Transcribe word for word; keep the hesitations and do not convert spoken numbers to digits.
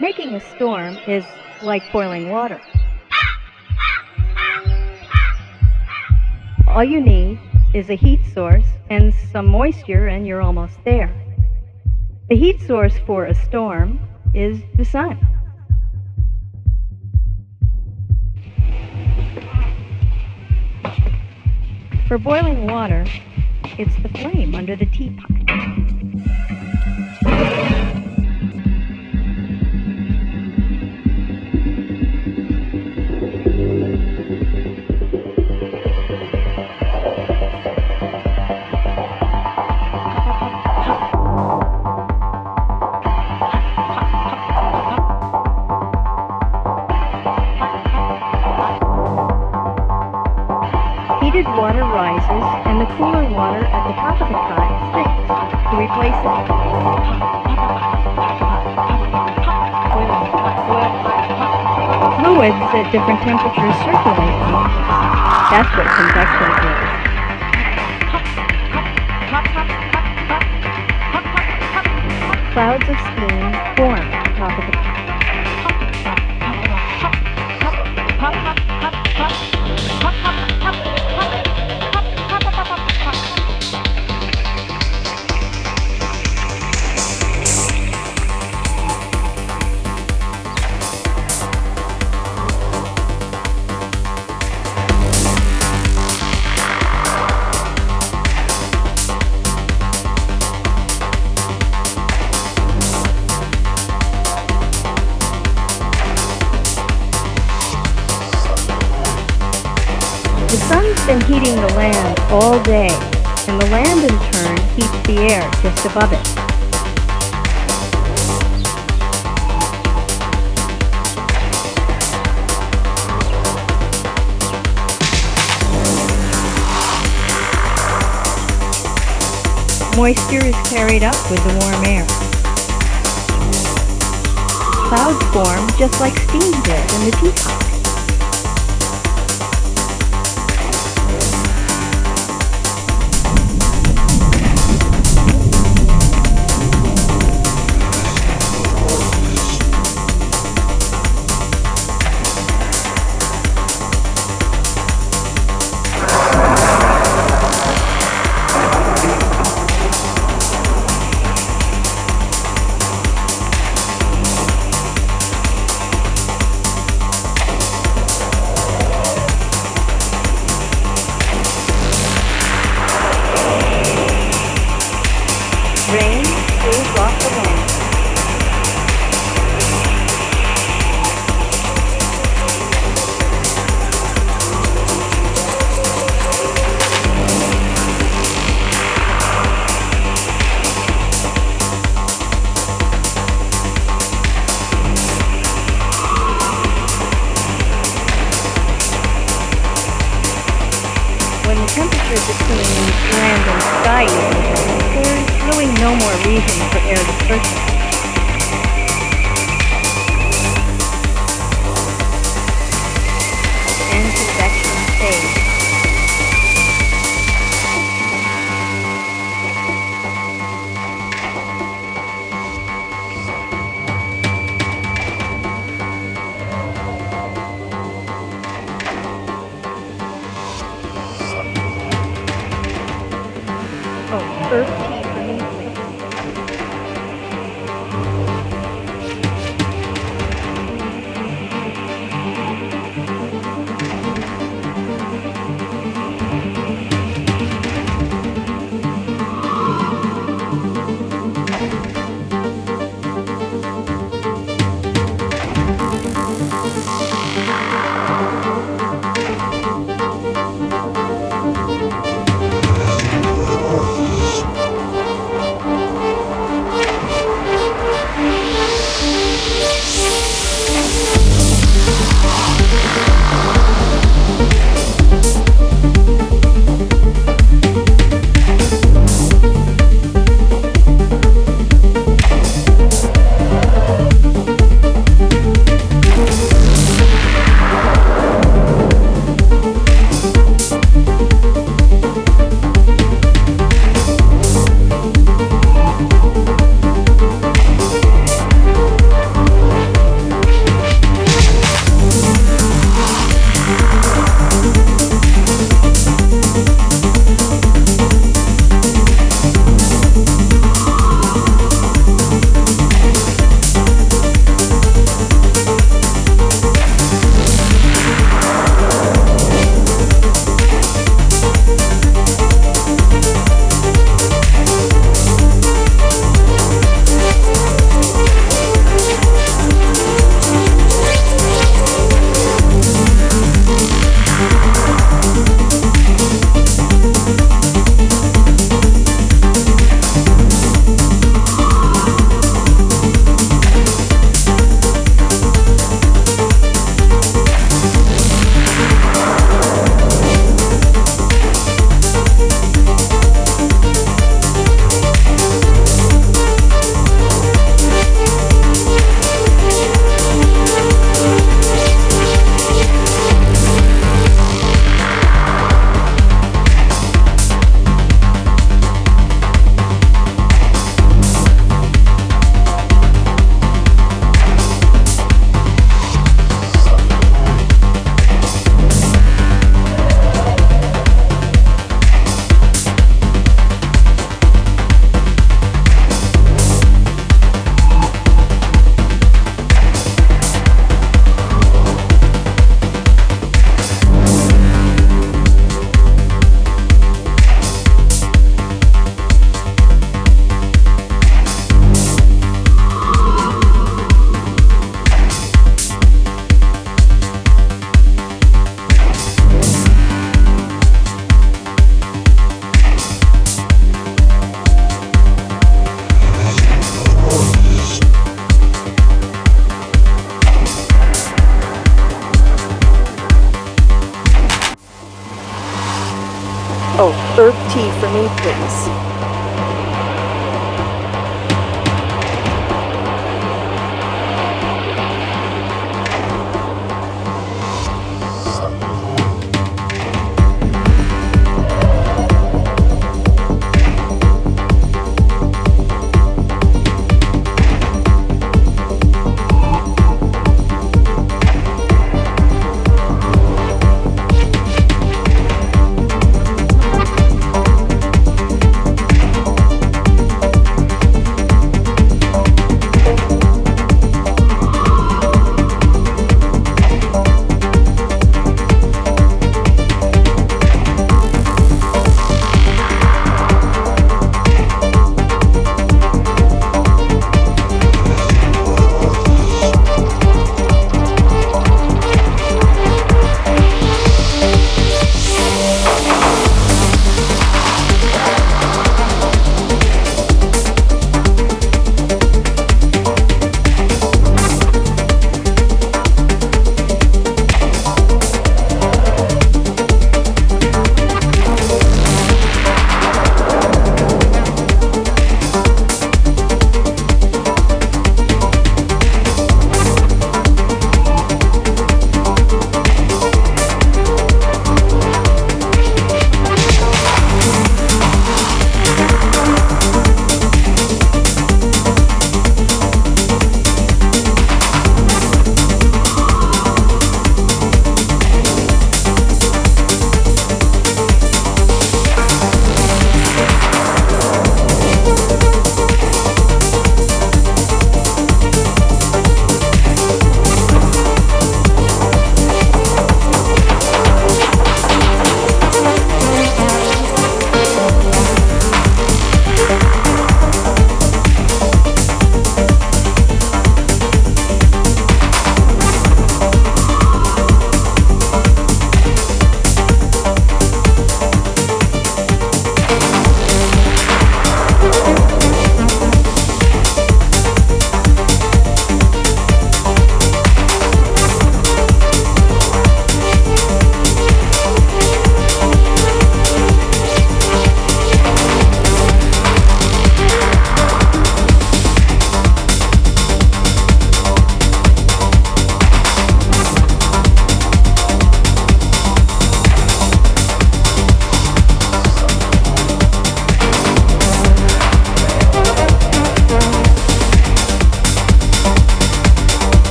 Making a storm is like boiling water. All you need is a heat source and some moisture, and you're almost there. The heat source for a storm is the sun. For boiling water, it's the flame under the teapot. Heated water rises, and the cooler water at the top of the pot sinks to replace it. Fluids at different temperatures circulate. That's what convection is. Clouds of steam form at the top of the pot. The sun's been heating the land all day, and the land in turn heats the air just above it. Moisture is carried up with the warm air. Clouds form just like steam did in the teapot. Rain pulls off the land. When the temperature between land and sky is very There's really no more reason for air dispersion. And convection stays. Oh, earth. Oh, Oh, herb tea for me, please.